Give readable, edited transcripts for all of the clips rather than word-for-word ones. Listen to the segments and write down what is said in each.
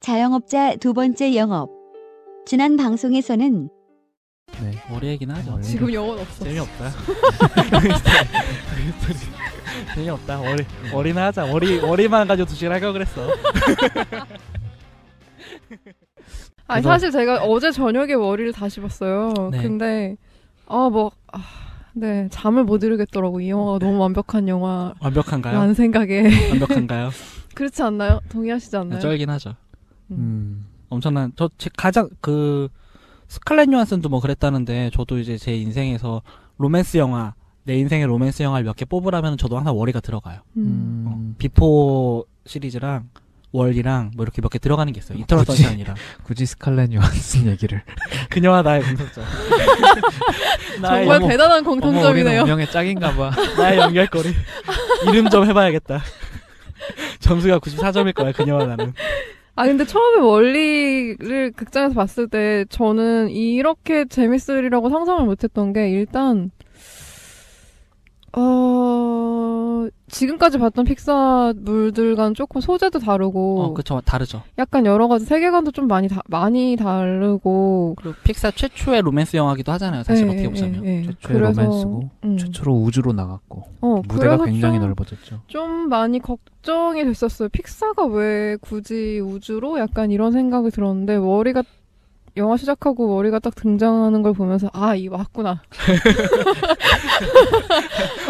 자영업자 두 번째 영업. 지난 방송에서는 네, 머리 얘기는 하죠. 지금 영혼 없어. 재미없다. 재미없다. 머리나 하자. 머리만 가지고 2시간 할걸 그랬어. 아니 사실 제가 어제 저녁에 머리를 다시 봤어요. 네. 근데 네, 잠을 못 이루겠더라고. 이 영화가 너무 완벽한 영화. 완벽한가요? 라는 생각에. 완벽한가요? 그렇지 않나요? 동의하시지 않나요? 쩔긴 하죠. 엄청난 가장 스칼렛 요한슨도 뭐 그랬다는데 저도 이제 제 인생에서 로맨스 영화, 내 인생의 로맨스 영화를 몇 개 뽑으라면 저도 항상 월이가 들어가요. 비포 시리즈랑 월이랑 뭐 이렇게 몇 개 들어가는 게 있어요. 이터널 선샤인이랑. 굳이 스칼렛 요한슨 얘기를. 그녀와 나의 공통점. 나의 정말 대단한 공통점이네요. 운명의 짝인가 봐. 나의 연결고리. 이름 좀 해봐야겠다. 점수가 94점일 거야, 그녀와 나는. 아 근데 처음에 월리를 극장에서 봤을 때 저는 이렇게 재밌으리라고 상상을 못했던 게 일단 지금까지 봤던 픽사물들과는 조금 소재도 다르고 그쵸 다르죠. 약간 여러 가지 세계관도 좀 많이 다르고 그리고 픽사 최초의 로맨스 영화기도 하잖아요. 사실 네, 어떻게 보자면 네, 최초의 그래서, 로맨스고 최초로 우주로 나갔고 무대가 굉장히 넓어졌죠. 좀 많이 걱정이 됐었어요. 픽사가 왜 굳이 우주로 약간 이런 생각이 들었는데 머리가 영화 시작하고 머리가 딱 등장하는 걸 보면서 이 왔구나.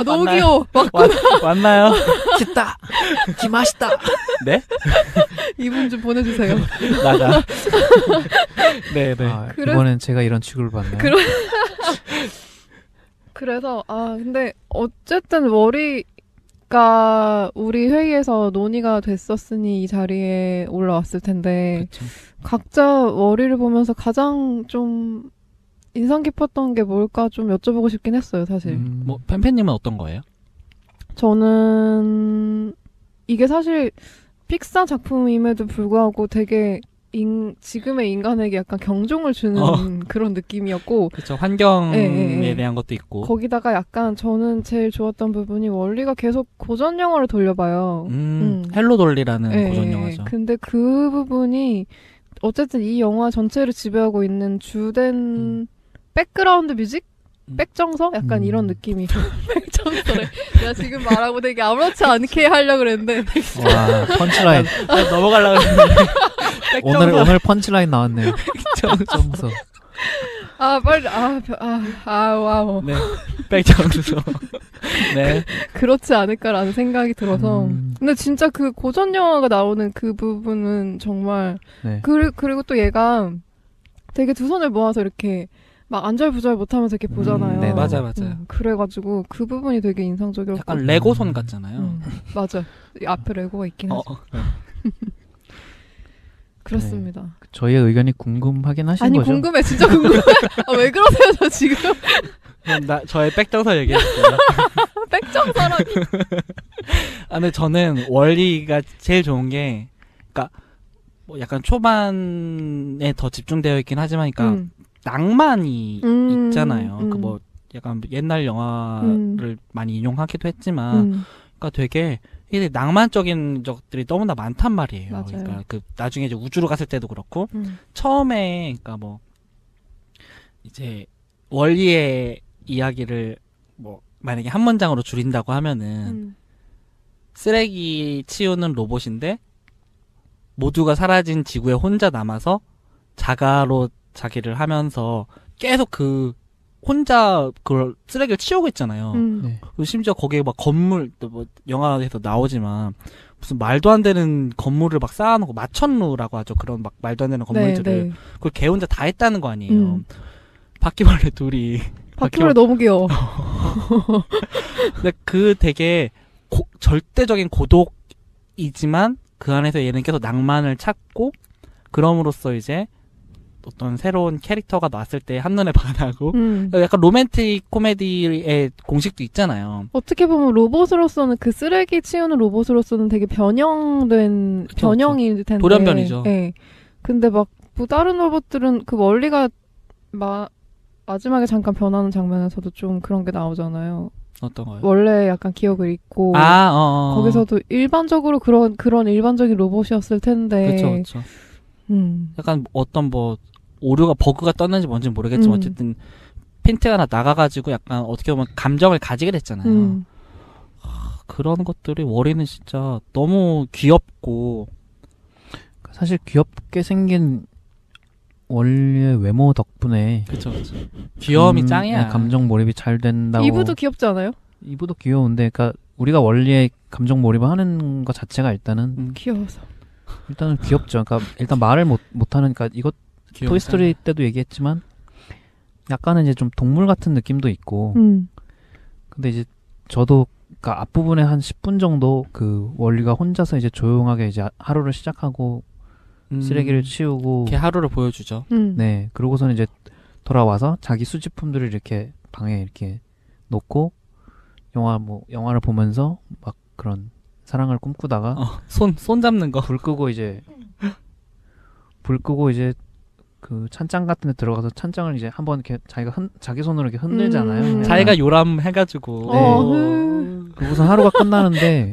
너무 왔나요? 귀여워. 왔구나. 왔나요? 기타. 기맛있다. 네? 이분 좀 보내주세요. 나가. 네네. 이번엔 제가 이런 취급을 받네요. 그래서 근데 어쨌든 머리가 우리 회의에서 논의가 됐었으니 이 자리에 올라왔을 텐데 그쵸. 각자 머리를 보면서 가장 좀 인상 깊었던 게 뭘까 좀 여쭤보고 싶긴 했어요, 사실. 뭐 팬님은 어떤 거예요? 저는 이게 사실 픽사 작품임에도 불구하고 되게 지금의 인간에게 약간 경종을 주는 그런 느낌이었고 그렇죠. 환경에 대한 것도 있고 거기다가 약간 저는 제일 좋았던 부분이 월리가 계속 고전 영화를 돌려봐요. 헬로 돌리라는 고전 영화죠. 근데 그 부분이 어쨌든 이 영화 전체를 지배하고 있는 주된 백그라운드 뮤직? 백정서? 약간 이런 느낌이. 백정서래. 내가 지금 말하고 되게 아무렇지 않게 하려고 그랬는데. 와, 펀치라인. 넘어가려고 했는데. 오늘 펀치라인 나왔네요. 백정서. 와우. 네. 백정서. 네. 그렇지 않을까라는 생각이 들어서. 근데 진짜 그 고전 영화가 나오는 그 부분은 정말. 네. 그리고 또 얘가 되게 두 손을 모아서 이렇게 막 안절부절 못하면서 이렇게 보잖아요. 네, 맞아요. 그래가지고 그 부분이 되게 인상적이었고 약간 레고 손 같잖아요. 맞아. 앞에 레고가 있긴 하죠. 그렇습니다. 네. 저희의 의견이 궁금하긴 하신 거죠? 아니 궁금해, 진짜 궁금해. 왜 그러세요, 저 지금? 저의 백정서 얘기했어요. 백정서라니. 근데 저는 원리가 제일 좋은 게, 그러니까 뭐 약간 초반에 더 집중되어 있긴 하지만, 그러니까. 낭만이 있잖아요. 그 뭐 약간 옛날 영화를 많이 인용하기도 했지만, 그러니까 되게 이게 낭만적인 적들이 너무나 많단 말이에요. 맞아요. 그러니까 그 나중에 이제 우주로 갔을 때도 그렇고 처음에 그러니까 뭐 이제 월리의 이야기를 뭐 만약에 한 문장으로 줄인다고 하면은 쓰레기 치우는 로봇인데 모두가 사라진 지구에 혼자 남아서 자가로 자기를 하면서 계속 그 혼자 그 쓰레기를 치우고 있잖아요. 네. 그리고 심지어 거기에 막 건물 또 뭐 영화에서 나오지만 무슨 말도 안 되는 건물을 막 쌓아놓고 마천루라고 하죠. 그런 막 말도 안 되는 건물들을 그걸 걔 혼자 다 했다는 거 아니에요. 바퀴벌레 둘이 바퀴벌레 너무 귀여워. 근데 그 되게 절대적인 고독이지만 그 안에서 얘는 계속 낭만을 찾고 그럼으로써 이제 어떤 새로운 캐릭터가 나왔을 때 한눈에 반하고 약간 로맨틱 코미디의 공식도 있잖아요. 어떻게 보면 로봇으로서는 그 쓰레기 치우는 로봇으로서는 되게 변형된 그쵸, 변형이 텐데 돌연변이죠. 네. 근데 막 뭐 다른 로봇들은 그 원리가 마지막에 잠깐 변하는 장면에서도 좀 그런 게 나오잖아요. 어떤 거요? 원래 약간 기억을 잊고 거기서도 일반적으로 그런 일반적인 로봇이었을 텐데. 그렇죠. 약간 어떤 뭐 오류가 버그가 떴는지 뭔지 모르겠지만 어쨌든 핀트가 하나 나가가지고 약간 어떻게 보면 감정을 가지게 됐잖아요. 아, 그런 것들이 워리는 진짜 너무 귀엽고 사실 귀엽게 생긴 원리의 외모 덕분에 그쵸 그쵸 귀여움이 짱이야. 감정 몰입이 잘 된다고. 이브도 귀엽지 않아요? 이브도 귀여운데 그러니까 우리가 원리에 감정 몰입을 하는 것 자체가 일단은 귀여워서 일단은 귀엽죠. 그러니까 일단 말을 못하는 그러니까 이것 토이스토리 때도 얘기했지만 약간은 이제 좀 동물 같은 느낌도 있고 근데 이제 저도 그러니까 앞부분에 한 10분 정도 그 원리가 혼자서 이제 조용하게 이제 하루를 시작하고 쓰레기를 치우고 걔 하루를 보여주죠. 네, 그러고서는 이제 돌아와서 자기 수집품들을 이렇게 방에 이렇게 놓고 영화를 보면서 막 그런 사랑을 꿈꾸다가 손 잡는 거 불 끄고 이제 그 찬장 같은 데 들어가서 찬장을 이제 한번 이렇게 자기가 자기 손으로 이렇게 흔들잖아요. 자기가 요람 해가지고 네. 그러고서 하루가 끝나는데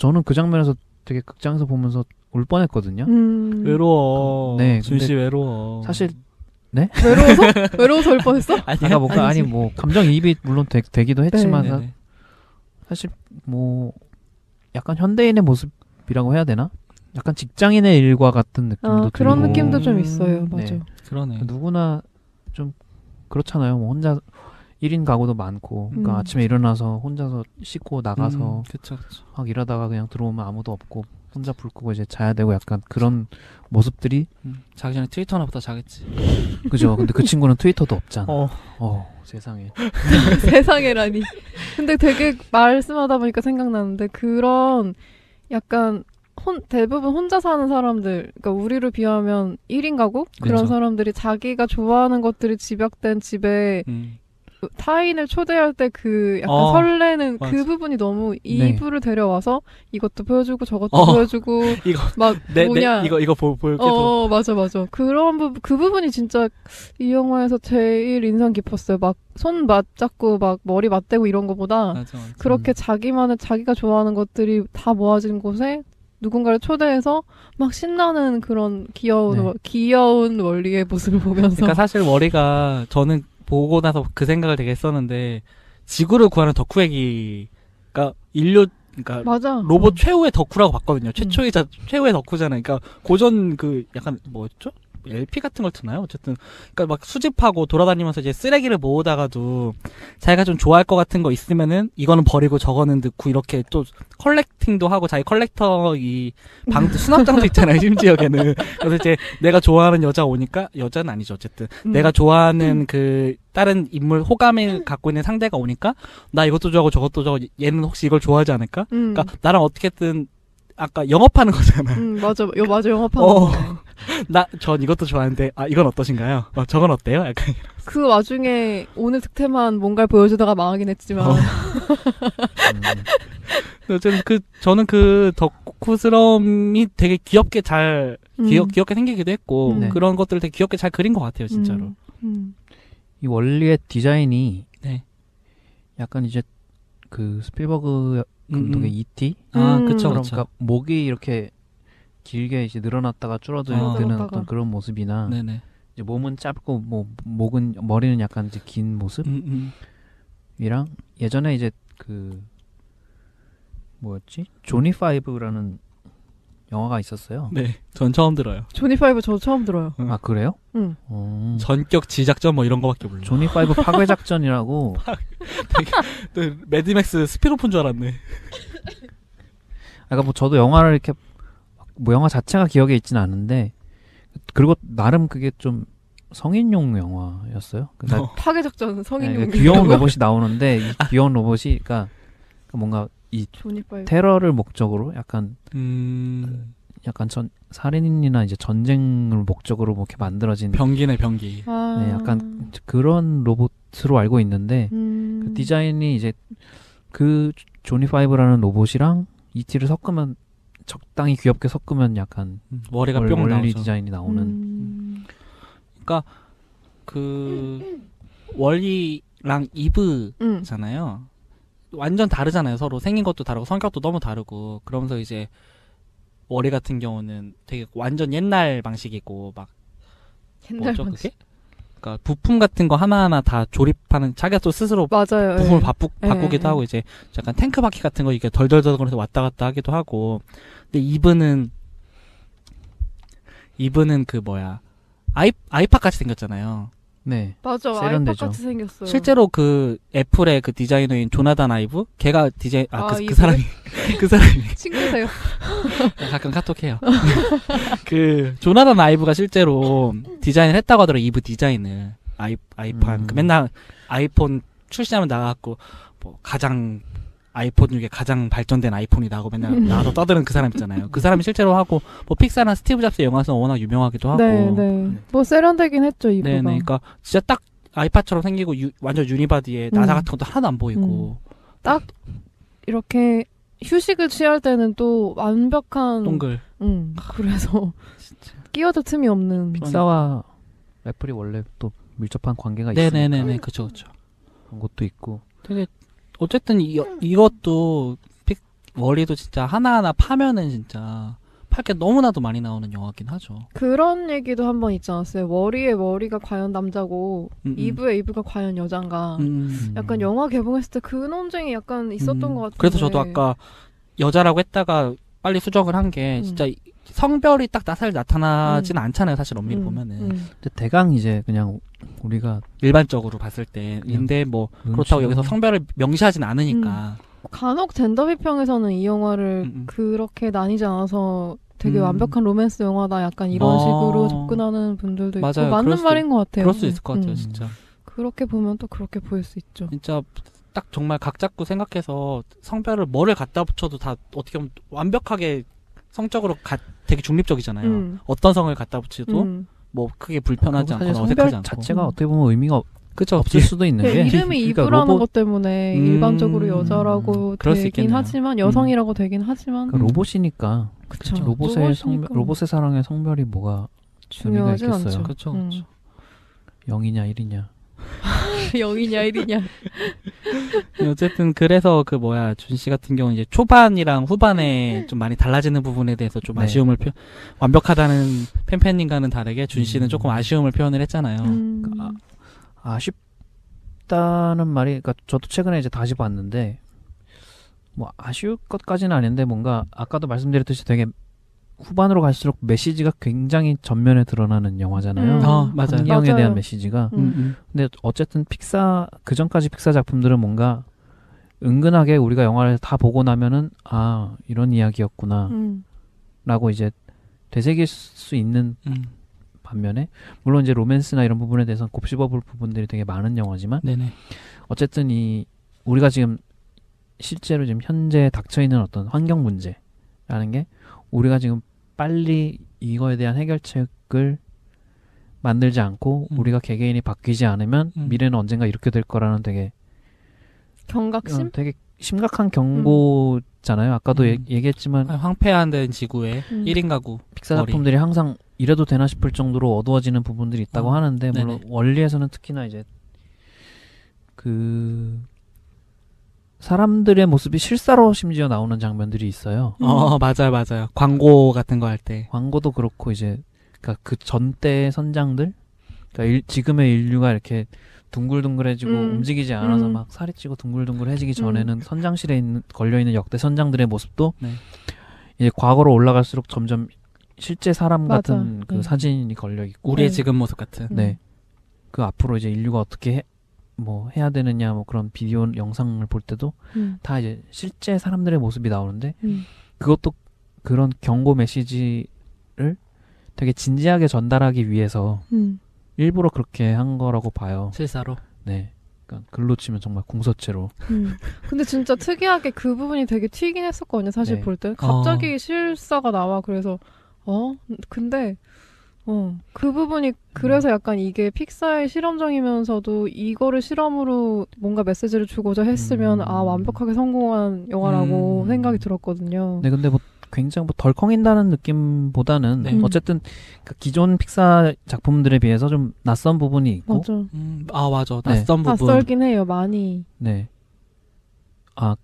저는 그 장면에서 되게 극장에서 보면서 울 뻔했거든요. 외로워. 네, 준씨 외로워. 사실 네? 외로워서 울 뻔했어? 아니야, 아니 뭐 감정이입이 물론 되기도 했지만 네. 사실 뭐 약간 현대인의 모습이라고 해야 되나? 약간 직장인의 일과 같은 느낌도 들고 그런 느낌도 좀 있어요. 맞아. 네. 그러네. 누구나 좀 그렇잖아요. 뭐 혼자 1인 가구도 많고 그러니까 아침에 일어나서 혼자서 씻고 나가서 그쵸. 막 일하다가 그냥 들어오면 아무도 없고 혼자 불 끄고 이제 자야 되고 약간 그런 모습들이 자기 전에 트위터 하나부터 자겠지. 그죠. 근데 그 친구는 트위터도 없잖아. 세상에. 세상에라니. 근데 되게 말씀하다 보니까 생각나는데 그런 약간 대부분 혼자 사는 사람들 그러니까 우리를 비하면 1인 가구? 그런 그렇죠. 사람들이 자기가 좋아하는 것들이 집약된 집에 타인을 초대할 때 그 약간 설레는 맞아. 그 부분이 너무 이브를 데려와서 이것도 보여주고 저것도 보여주고 이거, 막 뭐냐 이거 보여주고 맞아 그런 그 부분이 진짜 이 영화에서 제일 인상 깊었어요. 막 손 맞잡고 막 머리 맞대고 이런 거보다 맞아. 그렇게 자기만의 자기가 좋아하는 것들이 다 모아진 곳에 누군가를 초대해서 막 신나는 그런 귀여운 월리의 모습을 보면서 그러니까 사실 월리가 저는 보고 나서 그 생각을 되게 했었는데 지구를 구하는 덕후애기가 그러니까 맞아. 로봇 최후의 덕후라고 봤거든요. 최후의 덕후잖아요. 그러니까 고전 그 약간 뭐였죠? LP 같은 걸 트나요? 어쨌든 그러니까 막 수집하고 돌아다니면서 이제 쓰레기를 모으다가도 자기가 좀 좋아할 것 같은 거 있으면은 이거는 버리고 저거는 넣고 이렇게 또 컬렉팅도 하고 자기 컬렉터 이 방도 수납장도 있잖아요. 심지어 걔는 그래서 이제 내가 좋아하는 여자 오니까 여자는 아니죠. 어쨌든 내가 좋아하는 그 다른 인물 호감을 갖고 있는 상대가 오니까 나 이것도 좋아하고 저것도 좋아하고 얘는 혹시 이걸 좋아하지 않을까? 그러니까 나랑 어떻게든 아까 영업하는 거잖아. 맞아 영업하는 거. 전 이것도 좋아하는데 이건 어떠신가요? 저건 어때요? 약간 그 와중에 오늘 득템한 뭔가를 보여주다가 망하긴 했지만. 저는 그 덕후스러움이 되게 귀엽게 잘 귀엽게 생기기도 했고 그런 것들을 되게 귀엽게 잘 그린 것 같아요, 진짜로. 이 원리의 디자인이 약간 이제 그 스필버그 감독의 E.T. 그쵸. 그러니까 목이 이렇게 길게 이제 늘어났다가 줄어드는 어떤 그런 모습이나 이제 몸은 짧고 머리는 약간 이제 긴 모습이랑 예전에 이제 그 뭐였지? 조니 파이브라는 영화가 있었어요. 네, 전 처음 들어요. 조니 파이브 저도 처음 들어요. 아 그래요? 응. 전격 지작전 뭐 이런 거밖에 몰라요. 조니 파이브 파괴 작전이라고. 되게 매드맥스 스피노프인 줄 알았네. 아까 저도 영화를 이렇게 영화 자체가 기억에 있진 않은데 그리고 나름 그게 좀 성인용 영화였어요. 파괴 작전 성인용. 귀여운 로봇이 나오는데 이 귀여운 로봇이 그러니까 뭔가 이 테러를 목적으로 약간 약간 살인이나 이제 전쟁을 목적으로 뭐 이렇게 만들어진 병기. 네, 약간 그런 로봇으로 알고 있는데 그 디자인이 이제 그 조니 파이브라는 로봇이랑 E.T.를 섞으면 적당히 귀엽게 섞으면 약간 머리가 뿅 나오죠. 디자인이 나오는. 그러니까 그 월리랑 이브잖아요. 완전 다르잖아요. 서로 생긴 것도 다르고 성격도 너무 다르고 그러면서 이제 월이 같은 경우는 되게 완전 옛날 방식이고 막 옛날 뭐죠 방식? 그게? 그러니까 부품 같은 거 하나하나 다 조립하는 자기가 또 스스로 맞아요, 부품을 바꾸기도 하고 이제 약간 탱크 바퀴 같은 거 이렇게 덜덜덜거려서 왔다 갔다 하기도 하고. 근데 이브는 그 뭐야 아이팟 같이 생겼잖아요. 네. 맞아. 아이팟 같이 생겼어요. 실제로 그 애플의 그 디자이너인 조나단 아이브 걔가 디자인 그 사람이 친구세요. 가끔 카톡해요. 그 조나단 아이브가 실제로 디자인을 했다고 하더라고요. 이브 디자인을. 아이팟 그 맨날 아이폰 출시하면 나가고 뭐 가장 아이폰 중에 가장 발전된 아이폰이다 하고 맨날 나와서 떠드는 그 사람 있잖아요. 그 사람이 실제로 하고 뭐 픽사나 스티브 잡스 영화에서 워낙 유명하기도 하고. 네. 뭐 세련되긴 했죠 이거가. 네, 그러니까 진짜 딱 아이팟처럼 생기고 완전 유니바디에 나사 같은 것도 하나도 안 보이고. 딱 이렇게 휴식을 취할 때는 또 완벽한 동글. 그래서 진짜. 끼어들 틈이 없는. 픽사와 애플이 원래 또 밀접한 관계가 있으니까. 네네네네, 그렇죠. 그런 것도 있고. 되게 어쨌든 이것도 월리도 진짜 하나하나 파면은 진짜 팔 게 너무나도 많이 나오는 영화긴 하죠. 그런 얘기도 한번 있지 않았어요? 월리의 월리가 과연 남자고 이브의 이브가 과연 여잔가. 약간 영화 개봉했을 때 그 논쟁이 약간 있었던 것 같은데. 그래서 저도 아까 여자라고 했다가 빨리 수정을 한 게 진짜 성별이 딱 나타나진 않잖아요. 사실 엄밀히 보면은. 근데 대강 이제 그냥 우리가 일반적으로 봤을 때 인데 뭐 그렇다고 여기서 성별을 명시하진 않으니까. 간혹 젠더 비평에서는 이 영화를 그렇게 나뉘지 않아서 되게 완벽한 로맨스 영화다 약간 이런 식으로 접근하는 분들도 있고. 맞아요. 맞는 말인 것 같아요. 그럴 수 있을 것 같아요. 진짜 그렇게 보면 또 그렇게 보일 수 있죠. 진짜 딱 정말 각 잡고 생각해서 성별을 뭐를 갖다 붙여도 다 어떻게 보면 완벽하게 성적으로 되게 중립적이잖아요. 어떤 성을 갖다 붙여도 뭐 크게 불편하지 않거나 어색하지 않고. 자체가 어떻게 보면 의미가 그쵸, 없을 수도 있는 게 이름이 이브라는 그러니까 것 때문에 일반적으로 여자라고 되긴 하지만 여성이라고 되긴 하지만 그러니까 로봇이니까. 그쵸. 로봇의 사랑의 성별이 뭐가 중요하지 않죠. 그렇죠. 0이냐 1이냐 0이냐 1이냐 어쨌든 그래서 그 뭐야 준씨 같은 경우는 이제 초반이랑 후반에 좀 많이 달라지는 부분에 대해서 좀 아쉬움을 완벽하다는 팬님과는 다르게 준씨는 조금 아쉬움을 표현을 했잖아요. 아쉽다는 말이 그러니까 저도 최근에 이제 다시 봤는데 뭐 아쉬울 것까지는 아닌데 뭔가 아까도 말씀드렸듯이 되게 후반으로 갈수록 메시지가 굉장히 전면에 드러나는 영화잖아요. 맞아요. 환경에 대한 메시지가. 근데 어쨌든 그전까지 픽사 작품들은 뭔가 은근하게 우리가 영화를 다 보고 나면은 아 이런 이야기였구나 라고 이제 되새길 수 있는 반면에 물론 이제 로맨스나 이런 부분에 대해서는 곱씹어볼 부분들이 되게 많은 영화지만 어쨌든 이 우리가 지금 실제로 지금 현재 닥쳐있는 어떤 환경 문제라는 게 우리가 지금 빨리 이거에 대한 해결책을 만들지 않고 우리가 개개인이 바뀌지 않으면 미래는 언젠가 이렇게 될 거라는 되게 경각심? 되게 심각한 경고잖아요. 아까도 얘기했지만 황폐화된 지구에 1인 가구 픽사 작품들이 항상 이래도 되나 싶을 정도로 어두워지는 부분들이 있다고 하는데 물론 원리에서는 특히나 이제 그 사람들의 모습이 실사로 심지어 나오는 장면들이 있어요. 맞아요. 광고 같은 거 할 때. 광고도 그렇고 이제 그러니까 그 전대의 선장들, 그러니까 지금의 인류가 이렇게 둥글둥글해지고 움직이지 않아서 막 살이 찌고 둥글둥글해지기 전에는 선장실에 걸려있는 역대 선장들의 모습도 이제 과거로 올라갈수록 점점 실제 사람 같은 그 사진이 걸려있고 우리의 지금 모습 같은. 네. 그 앞으로 이제 인류가 어떻게 뭐 해야 되느냐 뭐 그런 비디오 영상을 볼 때도 다 이제 실제 사람들의 모습이 나오는데 그것도 그런 경고 메시지를 되게 진지하게 전달하기 위해서 일부러 그렇게 한 거라고 봐요. 실사로? 네. 그러니까 글로 치면 정말 궁서체로. 근데 진짜 특이하게 그 부분이 되게 튀긴 했었거든요. 사실 볼 때. 갑자기 실사가 나와. 그래서 근데 그 부분이 그래서 약간 이게 픽사의 실험적이면서도 이거를 실험으로 뭔가 메시지를 주고자 했으면 완벽하게 성공한 영화라고 생각이 들었거든요. 네, 근데 뭐 굉장히 뭐 덜컹인다는 느낌보다는 어쨌든 그 기존 픽사 작품들에 비해서 좀 낯선 부분이 있고. 맞아. 맞아. 낯선 부분. 낯설긴 해요, 많이. 네.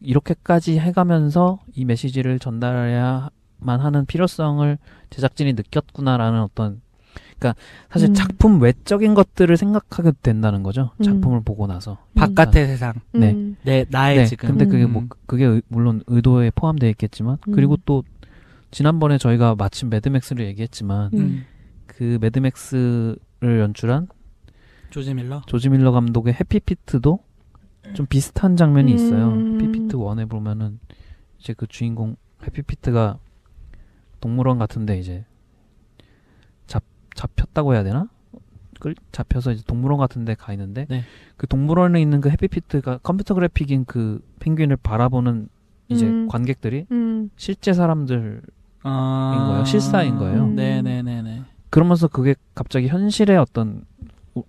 이렇게까지 해가면서 이 메시지를 전달해야 하는 필요성을 제작진이 느꼈구나라는 어떤, 그러니까 사실 작품 외적인 것들을 생각하게 된다는 거죠. 작품을 보고 나서 바깥의 세상, 네, 내 나의 네, 지금. 근데 그게 뭐 그게 물론 의도에 포함되어 있겠지만, 그리고 또 지난번에 저희가 마침 매드맥스를 얘기했지만 그 매드맥스를 연출한 조지 밀러 감독의 해피피트도 좀 비슷한 장면이 있어요. 해피피트 1에 보면은 이제 그 주인공 해피피트가 동물원 같은데 이제 잡혔다고 해야 되나? 잡혀서 이제 동물원 같은데 가 있는데 네. 그 동물원에 있는 그 해피피트가 컴퓨터 그래픽인 그 펭귄을 바라보는 이제 관객들이 실제 사람들인 거예요. 실사인 거예요. 네네네네. 그러면서 그게 갑자기 현실의 어떤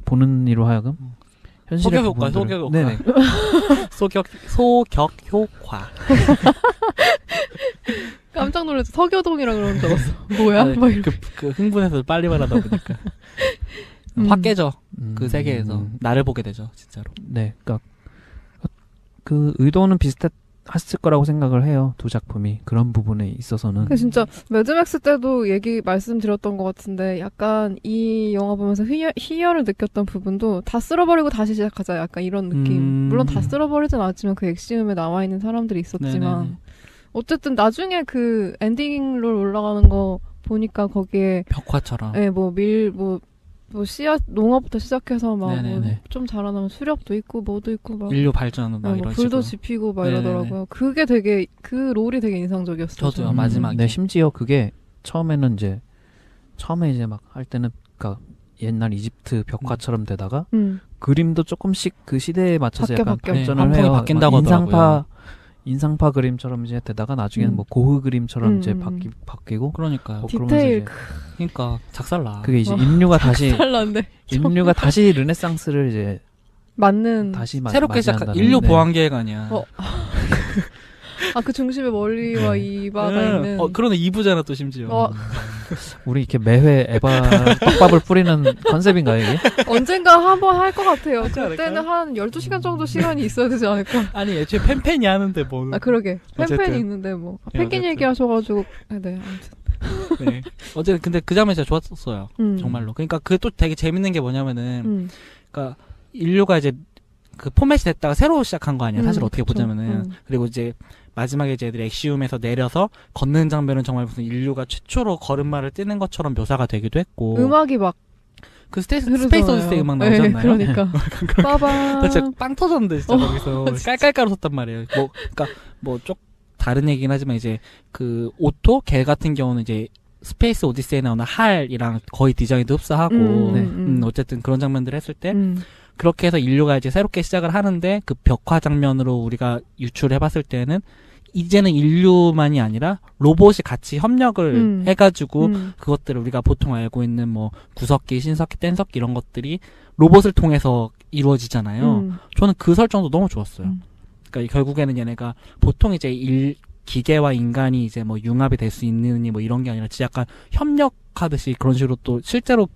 보는 이로 하여금 현실의 소격효과, 소격효과. 깜짝 놀랐어. 서교동이라 그러는 줄 알았어. 뭐야? 아니, 막 이렇게. 그 흥분해서 빨리 말하다 보니까 확 깨져. 그 세계에서 나를 보게 되죠, 진짜로. 네, 그러니까 그 의도는 비슷했을 거라고 생각을 해요. 두 작품이 그런 부분에 있어서는. 그 진짜 매드맥스 때도 얘기 말씀드렸던 것 같은데 약간 이 영화 보면서 희열을 느꼈던 부분도 다 쓸어버리고 다시 시작하자. 약간 이런 느낌. 물론 다 쓸어버리진 않았지만 그 엑시움에 나와 있는 사람들이 있었지만. 네네네. 어쨌든 나중에 그 엔딩롤 올라가는 거 보니까 거기에 벽화처럼 예, 뭐 밀 뭐 씨앗 농업부터 시작해서 막 좀 자라나면 수렵도 있고 뭐도 있고 막 인류 발전하는 막 예, 이런 불도 식으로. 지피고 막 네네네. 이러더라고요. 그게 되게 그 롤이 되게 인상적이었어요. 저도요. 마지막에. 네, 심지어 그게 처음에는 이제 처음에 이제 막 할 때는 그러니까 옛날 이집트 벽화처럼 되다가 그림도 조금씩 그 시대에 맞춰서 약간 발전을 해요. 바뀐다고 하더라고요. 인상파 그림처럼 이제 되다가 나중에는 뭐 고흐 그림처럼 이제 바뀌고 그러니까요. 디테일 그러니까 작살나. 그게 이제 인류가 다시 인류가 다시 르네상스를 이제 맞는 다시 새롭게 시작한 인류 보안 계획안이야. 아, 그 중심에 멀리와 이바가 있는. 그러네 이브잖아 또 심지어. 우리 이렇게 매회 에바 떡밥을 뿌리는 컨셉인가 이게? 언젠가 한번 할 것 같아요. 그때는 한 12시간 정도 시간이 있어야 되지 않을까? 아니 애초에 팬팬이 하는데 뭐. 아 그러게 팬팬이 있는데 뭐 팬팬 얘기하셔가지고 네 아무튼. 네. 어쨌든 근데 그 장면 진짜 좋았었어요. 정말로. 그러니까 그게 또 되게 재밌는 게 뭐냐면은, 그러니까 인류가 이제 그 포맷이 됐다가 새로 시작한 거 아니야. 사실 어떻게 그렇죠. 보자면은 그리고 이제 마지막에 이제 애들이 엑시움에서 내려서 걷는 장면은 정말 무슨 인류가 최초로 걸음마를 뛰는 것처럼 묘사가 되기도 했고 음악이 막 그 스페이스 오디세이 음악 나오잖아요. 네, 그러니까 빠밤. 진짜 빵 터졌는데 진짜 거기서 깔깔깔 웃었단 말이에요. 뭐 그러니까 뭐 좀 다른 얘기긴 하지만 이제 그 오토 개 같은 경우는 이제 스페이스 오디세이 나오는 할이랑 거의 디자인도 흡사하고 어쨌든 그런 장면들을 했을 때 그렇게 해서 인류가 이제 새롭게 시작을 하는데 그 벽화 장면으로 우리가 유출해봤을 때는 이제는 인류만이 아니라 로봇이 같이 협력을 해가지고 그것들을 우리가 보통 알고 있는 뭐 구석기, 신석기, 뗀석기 이런 것들이 로봇을 통해서 이루어지잖아요. 저는 그 설정도 너무 좋았어요. 그러니까 결국에는 얘네가 보통 이제 기계와 인간이 이제 뭐 융합이 될 수 있느니 뭐 이런 게 아니라 진짜 약간 협력하듯이 그런 식으로 또 실제로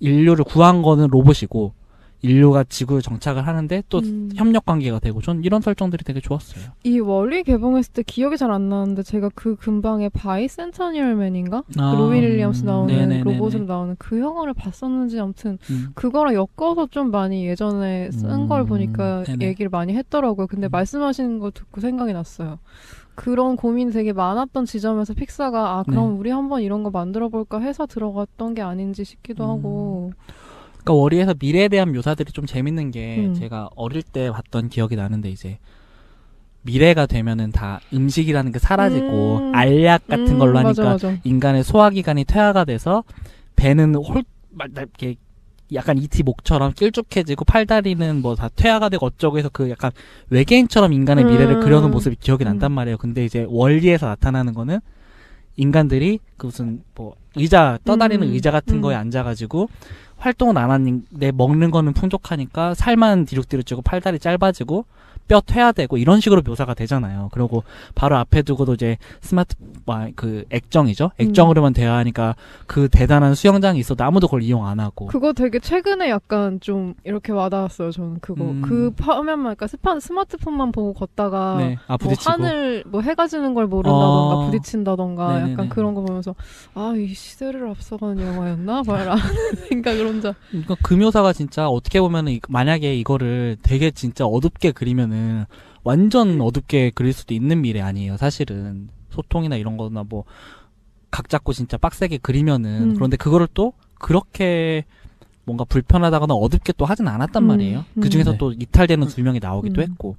인류를 구한 거는 로봇이고 인류가 지구에 정착을 하는데 또 협력 관계가 되고 전 이런 설정들이 되게 좋았어요. 이 월리 개봉했을 때 기억이 잘 안 나는데 제가 그 근방에 바이센터니얼맨인가? 아, 그 로비 윌리엄스 나오는 네네네네. 로봇으로 나오는 그 영화를 봤었는지 아무튼 그거랑 엮어서 좀 많이 예전에 쓴 걸 보니까 네네. 얘기를 많이 했더라고요. 근데 말씀하시는 거 듣고 생각이 났어요. 그런 고민이 되게 많았던 지점에서 픽사가 아 그럼 네. 우리 한번 이런 거 만들어볼까 해서 들어갔던 게 아닌지 싶기도 하고 그러니까 워리에서 미래에 대한 묘사들이 좀 재밌는 게 제가 어릴 때 봤던 기억이 나는데 이제 미래가 되면은 다 음식이라는 게 사라지고 알약 같은 걸로 하니까 맞아. 인간의 소화기관이 퇴화가 돼서 배는 이렇게 약간 E.T. 목처럼 길쭉해지고 팔다리는 뭐 다 퇴화가 되고 어쩌고 해서 그 약간 외계인처럼 인간의 미래를 그려놓은 모습이 기억이 난단 말이에요. 근데 이제 월리에서 나타나는 거는 인간들이 그 무슨 뭐 의자 떠다니는 의자 같은 거에 앉아가지고 활동은 안 하는데 먹는 거는 풍족하니까 살만 뒤룩뒤룩 찌고 팔다리 짧아지고 뼈 퇴야 되고 이런 식으로 묘사가 되잖아요. 그리고 바로 앞에 두고도 이제 그 액정이죠. 액정으로만 대화하니까 그 대단한 수영장이 있어도 아무도 그걸 이용 안 하고. 그거 되게 최근에 약간 좀 이렇게 와닿았어요. 저는 그거 그 화면만 그러니까 스마트폰만 보고 걷다가 네. 아, 뭐 하늘 뭐 해가 지는 걸 모른다던가 부딪힌다던가 네네네. 약간 그런 거 보면서 아, 이 시대를 앞서가는 영화였나 봐라 생각을 혼자. 그러니까 그 묘사가 진짜 어떻게 보면은 만약에 이거를 되게 진짜 어둡게 그리면은 완전 어둡게 그릴 수도 있는 미래 아니에요. 사실은 소통이나 이런 거나 뭐 각 잡고 진짜 빡세게 그리면은 그런데 그거를 또 그렇게 뭔가 불편하다거나 어둡게 또 하진 않았단 말이에요. 그중에서 네. 또 이탈되는 두 명이 나오기도 했고.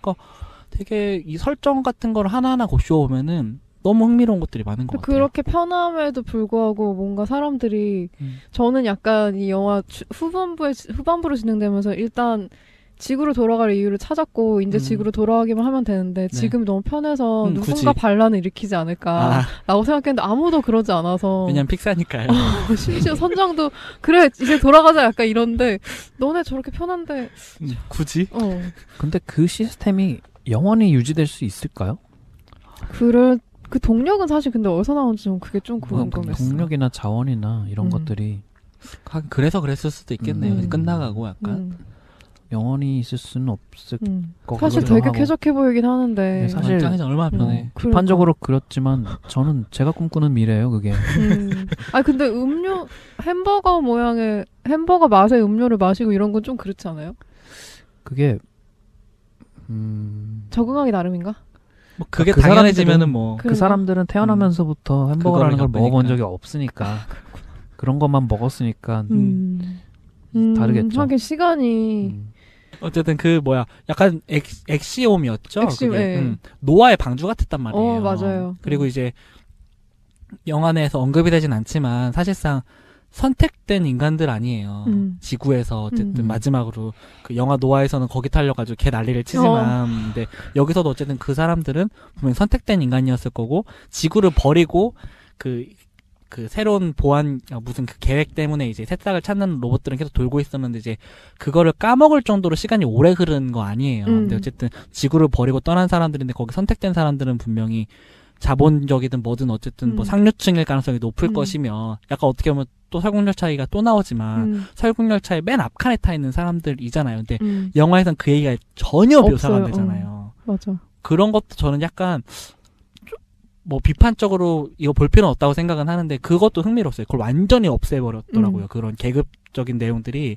그러니까 되게 이 설정 같은 걸 하나하나 곱씹어 보면은 너무 흥미로운 것들이 많은 것 같아요. 그렇게 편함에도 불구하고 뭔가 사람들이 저는 약간 이 영화 후반부로 진행되면서 일단 지구로 돌아갈 이유를 찾았고 이제 지구로 돌아가기만 하면 되는데 네. 지금 너무 편해서 누군가 굳이. 반란을 일으키지 않을까라고 생각했는데 아무도 그러지 않아서. 왜냐면 픽사니까요. 심지어 선장도 그래 이제 돌아가자 약간 이런데 너네 저렇게 편한데 굳이? 근데 그 시스템이 영원히 유지될 수 있을까요? 그 동력은 사실 근데 어디서 나온지 좀 그게 좀 그런 것 같아요. 동력이나 자원이나 이런 것들이 그래서 그랬을 수도 있겠네요. 끝나가고 약간 영원히 있을 수는 없을 것 같아요. 사실 되게 쾌적해 보이긴 하는데 네, 사실 장애장 얼마나 편해. 비판적으로 그렇지만 저는 제가 꿈꾸는 미래예요 그게. 아 근데 햄버거 모양의 햄버거 맛의 음료를 마시고 이런 건 좀 그렇지 않아요? 그게 적응하기 나름인가? 뭐 그게 그러니까 당연해지면은 뭐 그 사람들은 태어나면서부터 햄버거라는 걸 먹어본 적이 없으니까 그런 것만 먹었으니까 다르겠죠. 하긴 시간이 어쨌든 그 약간 엑시옴이었죠. 그게 노아의 방주 같았단 말이에요. 맞아요. 그리고 이제 영화 내에서 언급이 되진 않지만 사실상 선택된 인간들 아니에요. 지구에서 어쨌든 마지막으로 그 영화 노아에서는 거기 탈려가지고 개 난리를 치지만 근데 여기서도 어쨌든 그 사람들은 분명히 선택된 인간이었을 거고 지구를 버리고 그 새로운 보안 무슨 그 계획 때문에 이제 새싹을 찾는 로봇들은 계속 돌고 있었는데 이제 그거를 까먹을 정도로 시간이 오래 흐른 거 아니에요. 근데 어쨌든 지구를 버리고 떠난 사람들인데 거기 선택된 사람들은 분명히 자본적이든 뭐든 어쨌든 뭐 상류층일 가능성이 높을 것이며 약간 어떻게 보면 또 설국열차 얘기가 또 나오지만 설국열차의 맨 앞칸에 타 있는 사람들이잖아요. 근데 영화에선 그 얘기가 전혀 묘사가 안 되잖아요. 맞아. 그런 것도 저는 약간 뭐 비판적으로 이거 볼 필요는 없다고 생각은 하는데 그것도 흥미로웠어요. 그걸 완전히 없애버렸더라고요. 그런 계급적인 내용들이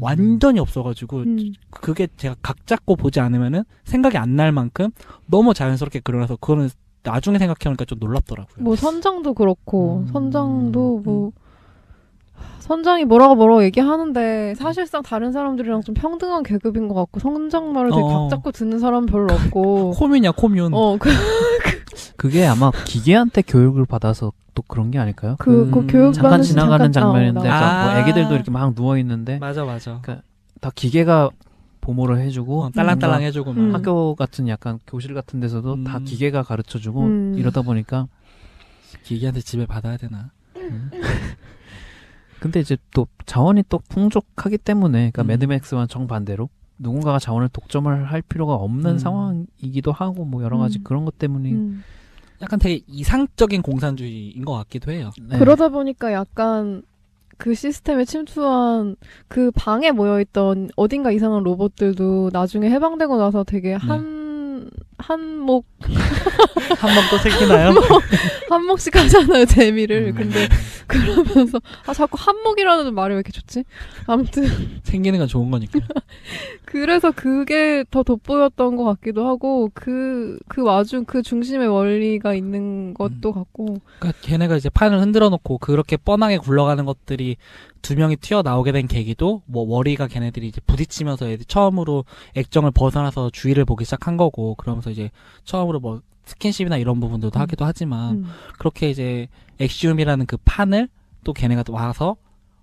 완전히 없어가지고 그게 제가 각 잡고 보지 않으면은 생각이 안 날 만큼 너무 자연스럽게 그려놔서 그거는 나중에 생각해보니까 좀 놀랍더라고요. 뭐 선장도 그렇고 선장도 뭐 선장이 뭐라고 얘기하는데 사실상 다른 사람들이랑 좀 평등한 계급인 것 같고 선장 말을 되게 각 잡고 듣는 사람 별로 없고 코뮌이야 코뮌. 그게 아마 기계한테 교육을 받아서 또 그런 게 아닐까요? 그 교육 잠깐 지나가는 장면인데 뭐 애기들도 이렇게 막 누워 있는데 맞아. 그러니까 다 기계가 보모를 해주고 딸랑딸랑 해주고 막. 학교 같은 약간 교실 같은 데서도 다 기계가 가르쳐주고 이러다 보니까 기계한테 집에 받아야 되나? 근데 이제 또 자원이 또 풍족하기 때문에 그러니까 매드맥스와 정반대로 누군가가 자원을 독점을 할 필요가 없는 상황이기도 하고 뭐 여러 가지 그런 것 때문에 약간 되게 이상적인 공산주의인 것 같기도 해요. 네. 그러다 보니까 약간 그 시스템에 침투한 그 방에 모여있던 어딘가 이상한 로봇들도 나중에 해방되고 나서 되게 한몫 한몫도 생기나요? 한몫씩 하잖아요 재미를. 근데 그러면서 아 자꾸 한몫이라는 말이 왜 이렇게 좋지? 아무튼 생기는 건 좋은 거니까. 그래서 그게 더 돋보였던 것 같기도 하고 그 와중 그 중심의 원리가 있는 것도 같고. 그러니까 걔네가 이제 판을 흔들어 놓고 그렇게 뻔하게 굴러가는 것들이 두 명이 튀어나오게 된 계기도 뭐 워리가 걔네들이 이제 부딪히면서 처음으로 액정을 벗어나서 주위를 보기 시작한 거고 그러면서 이제 처음으로 뭐 스킨십이나 이런 부분들도 하기도 하지만 그렇게 이제 액시움이라는 그 판을 또 걔네가 와서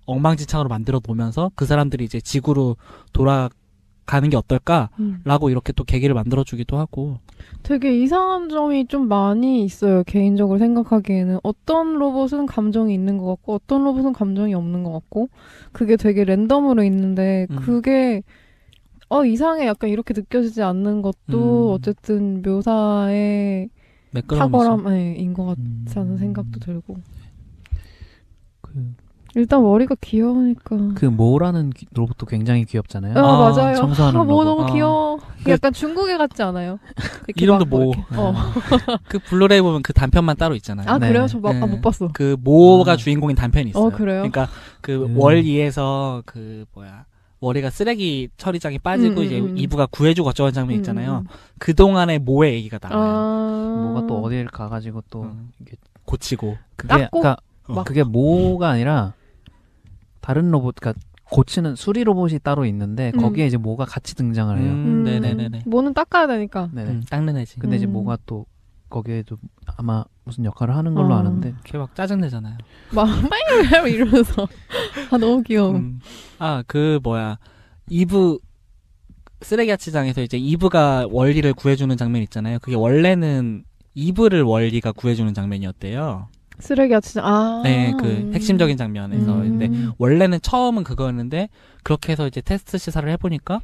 엉망진창으로 만들어 놓으면서 그 사람들이 이제 지구로 돌아가는 게 어떨까라고 이렇게 또 계기를 만들어주기도 하고 되게 이상한 점이 좀 많이 있어요. 개인적으로 생각하기에는 어떤 로봇은 감정이 있는 것 같고 어떤 로봇은 감정이 없는 것 같고 그게 되게 랜덤으로 있는데 그게 이상해 약간 이렇게 느껴지지 않는 것도 어쨌든 묘사의 탁월함인 것 같다는 생각도 들고. 일단 머리가 귀여우니까. 그 모라는 로봇도 굉장히 귀엽잖아요. 맞아요. 청소하는 모 너무 귀여워. 약간 중국에 같지 않아요? 이름도 모. 그 블루레이 보면 그 단편만 따로 있잖아요. 아, 네. 그래요? 저 네. 못 봤어. 그 모가 주인공인 단편이 있어요. 그래요? 그러니까 그 월2에서 그 뭐야 머리가 쓰레기 처리장에 빠지고 이제 이브가 구해주고 어쩌는 장면 있잖아요. 그 동안에 모의 얘기가 나와요. 모가 또 어딜 가가지고 또 이렇게 고치고. 그게 그러니까 그게 모가 아니라 다른 로봇, 그러니까 고치는 수리 로봇이 따로 있는데 거기에 이제 모가 같이 등장을 해요. 네네네네. 모는 닦아야 되니까. 닦는 애지. 근데 이제 모가 또 거기에도 아마 무슨 역할을 하는 걸로 아는데 걔 막 짜증 내잖아요. 막 빨리 이러면서 아 너무 귀여워. 아 그 뭐야 이브 쓰레기 아치장에서 이제 이브가 월리를 구해주는 장면 있잖아요. 그게 원래는 이브를 월리가 구해주는 장면이었대요. 쓰레기 아치장. 네, 그 핵심적인 장면에서. 근데 원래는 처음은 그거였는데 그렇게 해서 이제 테스트 시사를 해보니까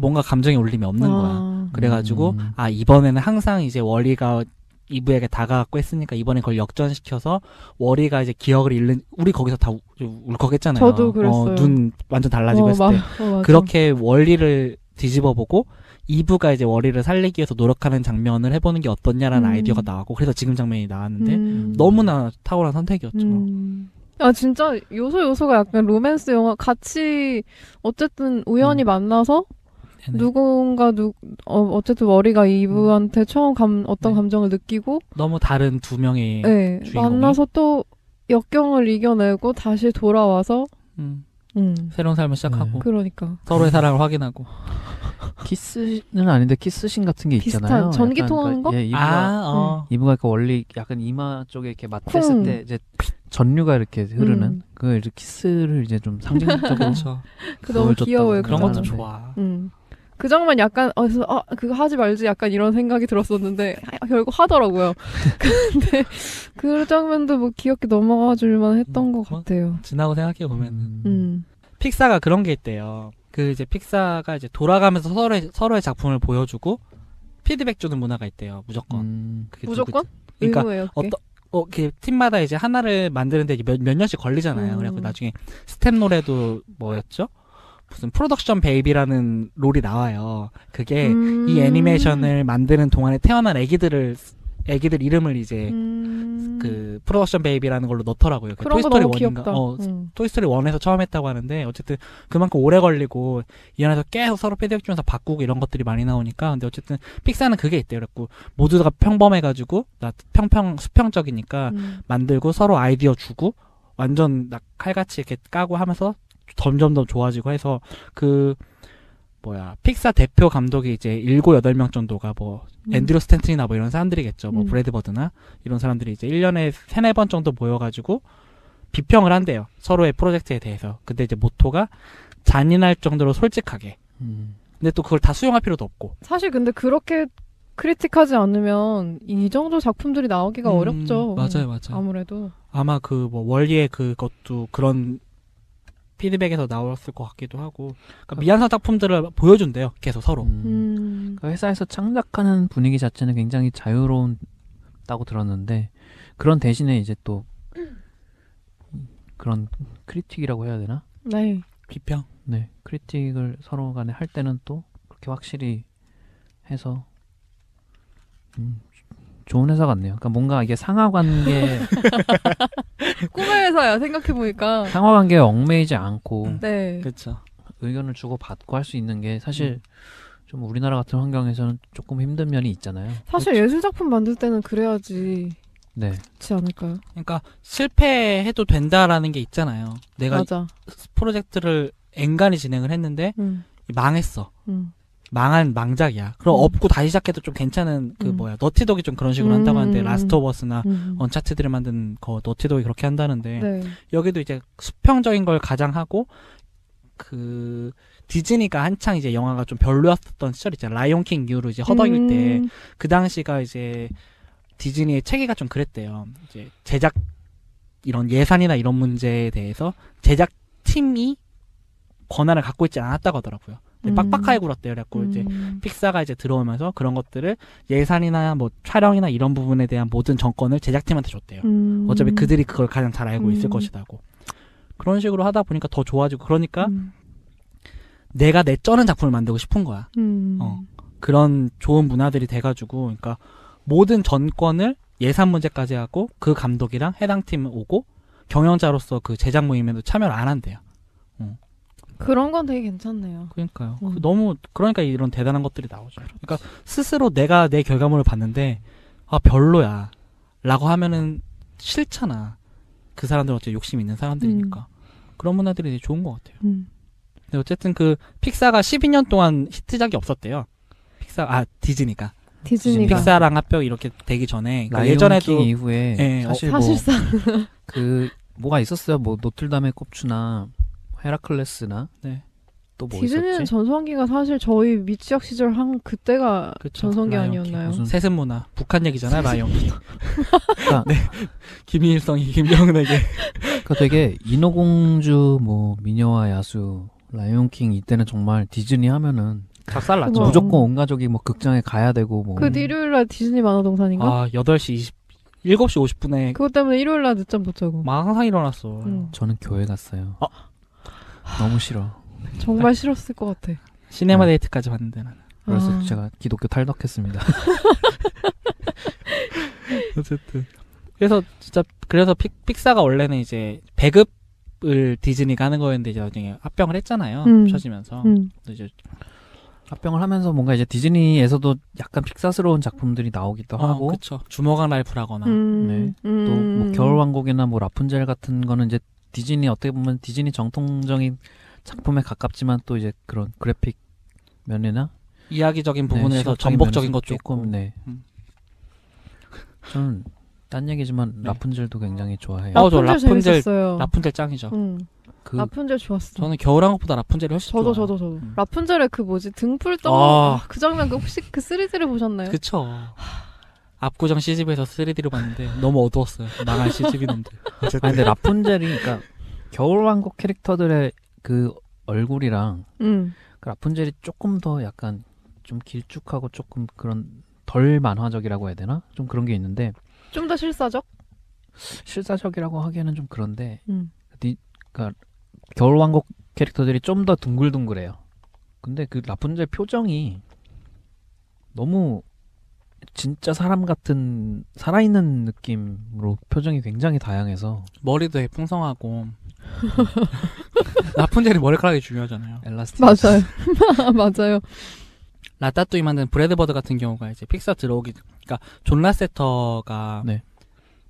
뭔가 감정의 울림이 없는 거야. 그래가지고 이번에는 항상 이제 월이가 이브에게 다가갔고 했으니까 이번에 그걸 역전시켜서 월이가 이제 기억을 잃는. 우리 거기서 다 울컥했잖아요. 저도 그랬어요. 눈 완전 달라지고 했을 때. 그렇게 월이를 뒤집어보고 이브가 이제 월이를 살리기 위해서 노력하는 장면을 해보는 게 어떻냐라는 아이디어가 나왔고 그래서 지금 장면이 나왔는데 너무나 탁월한 선택이었죠. 아 진짜 요소요소가 약간 로맨스 영화 같이 어쨌든 우연히 만나서 네네. 누군가 어쨌든 월이가 이브한테 처음 어떤 감정을 느끼고 너무 다른 두 명의 주인공이 만나서 또 역경을 이겨내고 다시 돌아와서 새로운 삶을 시작하고 그러니까 서로의 사랑을 확인하고 키스는 아닌데 키스신 같은 게 있잖아요. 비슷한 전기 통하는 거? 예, 이브가 그 원리 약간 이마 쪽에 이렇게 맞댔을 때 이제 전류가 이렇게 흐르는 그 키스를 이제 좀 상징적으로 그 너무 귀여워요. 그런 것도 좋아. 그 장면 약간 그거 하지 말지 약간 이런 생각이 들었었는데 결국 하더라고요. 근데 그 장면도 뭐 귀엽게 넘어가 줄만 했던 것 같아요. 지나고 생각해 보면 픽사가 그런 게 있대요. 그 이제 픽사가 이제 돌아가면서 서로의 작품을 보여주고 피드백 주는 문화가 있대요. 무조건. 그게 무조건? 그러니까 의무예요, 그게? 그 팀마다 이제 하나를 만드는데 몇 년씩 걸리잖아요. 그래갖고 나중에 스텝 노래도 뭐였죠? 무슨 프로덕션 베이비라는 롤이 나와요. 그게 이 애니메이션을 만드는 동안에 태어난 애기들 이름을 이제 그 프로덕션 베이비라는 걸로 넣더라고요. 그 토이스토리 1인가? 토이스토리 1에서 처음 했다고 하는데 어쨌든 그만큼 오래 걸리고 이 안에서 계속 서로 피드백 주면서 바꾸고 이런 것들이 많이 나오니까. 근데 어쨌든 픽사는 그게 있대요. 그래갖고 모두 다 평범해가지고 수평적이니까 만들고 서로 아이디어 주고 완전 칼같이 이렇게 까고 하면서 점점 더 좋아지고 해서 그 픽사 대표 감독이 이제 7, 8명 정도가 앤드류 스탠튼이나 이런 사람들이겠죠. 브래드 버드나 이런 사람들이 이제 1년에 3, 4번 정도 모여가지고 비평을 한대요. 서로의 프로젝트에 대해서. 근데 이제 모토가 잔인할 정도로 솔직하게. 근데 또 그걸 다 수용할 필요도 없고. 사실 근데 그렇게 크리틱하지 않으면 이 정도 작품들이 나오기가 어렵죠. 맞아요. 아무래도. 아마 월리의 그것도 그런 피드백에서 나왔을 것 같기도 하고. 그러니까 미완성 작품들을 보여준대요. 계속 서로. 그러니까 회사에서 창작하는 분위기 자체는 굉장히 자유로운다고 들었는데 그런 대신에 이제 또 그런 크리틱이라고 해야 되나? 네. 비평? 네. 크리틱을 서로 간에 할 때는 또 그렇게 확실히 해서 좋은 회사 같네요. 그러니까 뭔가 이게 상하관계 꿈의 회사야 생각해보니까. 상하관계에 얽매이지 않고 네. 그렇죠. 의견을 주고받고 할 수 있는 게 사실 좀 우리나라 같은 환경에서는 조금 힘든 면이 있잖아요. 사실 예술작품 만들 때는 그래야지 네. 그렇지 않을까요? 그러니까 실패해도 된다라는 게 있잖아요. 내가 프로젝트를 엔간히 진행을 했는데 망했어. 망한 망작이야. 그럼 업고 다시 시작해도 좀 괜찮은 너티독이 좀 그런 식으로 한다고 하는데 라스트 오브 어스나 언차트드를 만든 너티독이 그렇게 한다는데 여기도 이제 수평적인 걸 가장하고 그 디즈니가 한창 이제 영화가 좀 별로였었던 시절 있잖아요. 라이온킹 이후로 이제 허덕일 때 그 당시가 이제 디즈니의 체계가 좀 그랬대요. 이제 제작 이런 예산이나 이런 문제에 대해서 제작 팀이 권한을 갖고 있지 않았다고 하더라고요. 빡빡하게 굴었대요. 그래갖고 이제 픽사가 이제 들어오면서 그런 것들을 예산이나 뭐 촬영이나 이런 부분에 대한 모든 정권을 제작팀한테 줬대요. 어차피 그들이 그걸 가장 잘 알고 있을 것이다고. 그런 식으로 하다 보니까 더 좋아지고, 그러니까 내가 내쩌는 작품을 만들고 싶은 거야. 그런 좋은 문화들이 돼가지고, 그러니까 모든 전권을 예산 문제까지 하고, 그 감독이랑 해당 팀 오고, 경영자로서 그 제작 모임에도 참여를 안 한대요. 그런 건 되게 괜찮네요. 그러니까요. 너무, 그러니까 이런 대단한 것들이 나오죠. 그렇지. 그러니까 스스로 내가 내 결과물을 봤는데, 아, 별로야. 라고 하면은 싫잖아. 그 사람들은 어차피 욕심 있는 사람들이니까. 그런 문화들이 되게 좋은 것 같아요. 근데 어쨌든 그 픽사가 12년 동안 히트작이 없었대요. 디즈니가 픽사랑 합병 이렇게 되기 전에, 그러니까 예전에도 이후에 사실상 그 뭐가 있었어요. 뭐 노틀담의 꼽추나 헤라클레스나 또 뭐 있었지? 디즈니는 전성기가 사실 저희 밑지역 시절 한 그때가 그쵸. 전성기 아니었나요? 무슨... 세습문화 북한 얘기잖아요. 라이온킹. 그러니까 네. 김일성이 김정은에게 그러니까 되게 인어공주 뭐 미녀와 야수 라이온킹 이때는 정말 디즈니 하면은 작살났죠. 무조건 온 가족이 뭐 극장에 가야 되고 뭐. 그 일요일날 디즈니 만화동산인가? 아 7시 50분에 그것 때문에 일요일날 늦잠 못 자고 막 항상 일어났어. 저는 교회 갔어요. 아. 너무 싫어. 정말 싫었을 것 같아. 시네마 데이트까지 봤는데 나는. 그래서 제가 기독교 탈덕했습니다. 어쨌든 그래서 진짜 그래서 픽사가 원래는 이제 배급을 디즈니가 하는 거였는데 이제 나중에 합병을 했잖아요. 합쳐지면서 이제 합병을 하면서 뭔가 이제 디즈니에서도 약간 픽사스러운 작품들이 나오기도 하고, 그쵸. 주먹왕 랄프라거나, 또 뭐 겨울왕국이나 뭐 라푼젤 같은 거는 이제 디즈니 어떻게 보면 디즈니 정통적인 작품에 가깝지만 또 이제 그런 그래픽 면이나 이야기적인 부분에서 정복적인 것 조금, 저는 딴 얘기지만 라푼젤도 굉장히 좋아해요. 라푼젤 짱이죠. 그 라푼젤 좋았어. 저는 겨울왕국보다 라푼젤이 훨씬 좋아요. 저도. 라푼젤의 그 뭐지 등불 떠. 그 장면 그 혹시 그 3D를 보셨나요? 그쵸. 압구정 CGV에서 3D로 봤는데 너무 어두웠어요. 나갈 CGV인데. 근데 라푼젤이 그러니까 겨울왕국 캐릭터들의 그 얼굴이랑 그 라푼젤이 조금 더 약간 좀 길쭉하고 조금 그런 덜 만화적이라고 해야 되나? 좀 그런 게 있는데. 좀 더 실사적? 실사적이라고 하기에는 좀 그런데. 그러니까 겨울왕국 캐릭터들이 좀 더 둥글둥글해요. 근데 그 라푼젤 표정이 너무 진짜 사람 같은 살아있는 느낌으로 표정이 굉장히 다양해서 머리도 되게 풍성하고 라푼젤이 머리카락이 중요하잖아요. 엘라스틱스. 맞아요. 라따뚜이 만든 브래드 버드 같은 경우가 이제 픽사 들어오기 그러니까 존 라세터가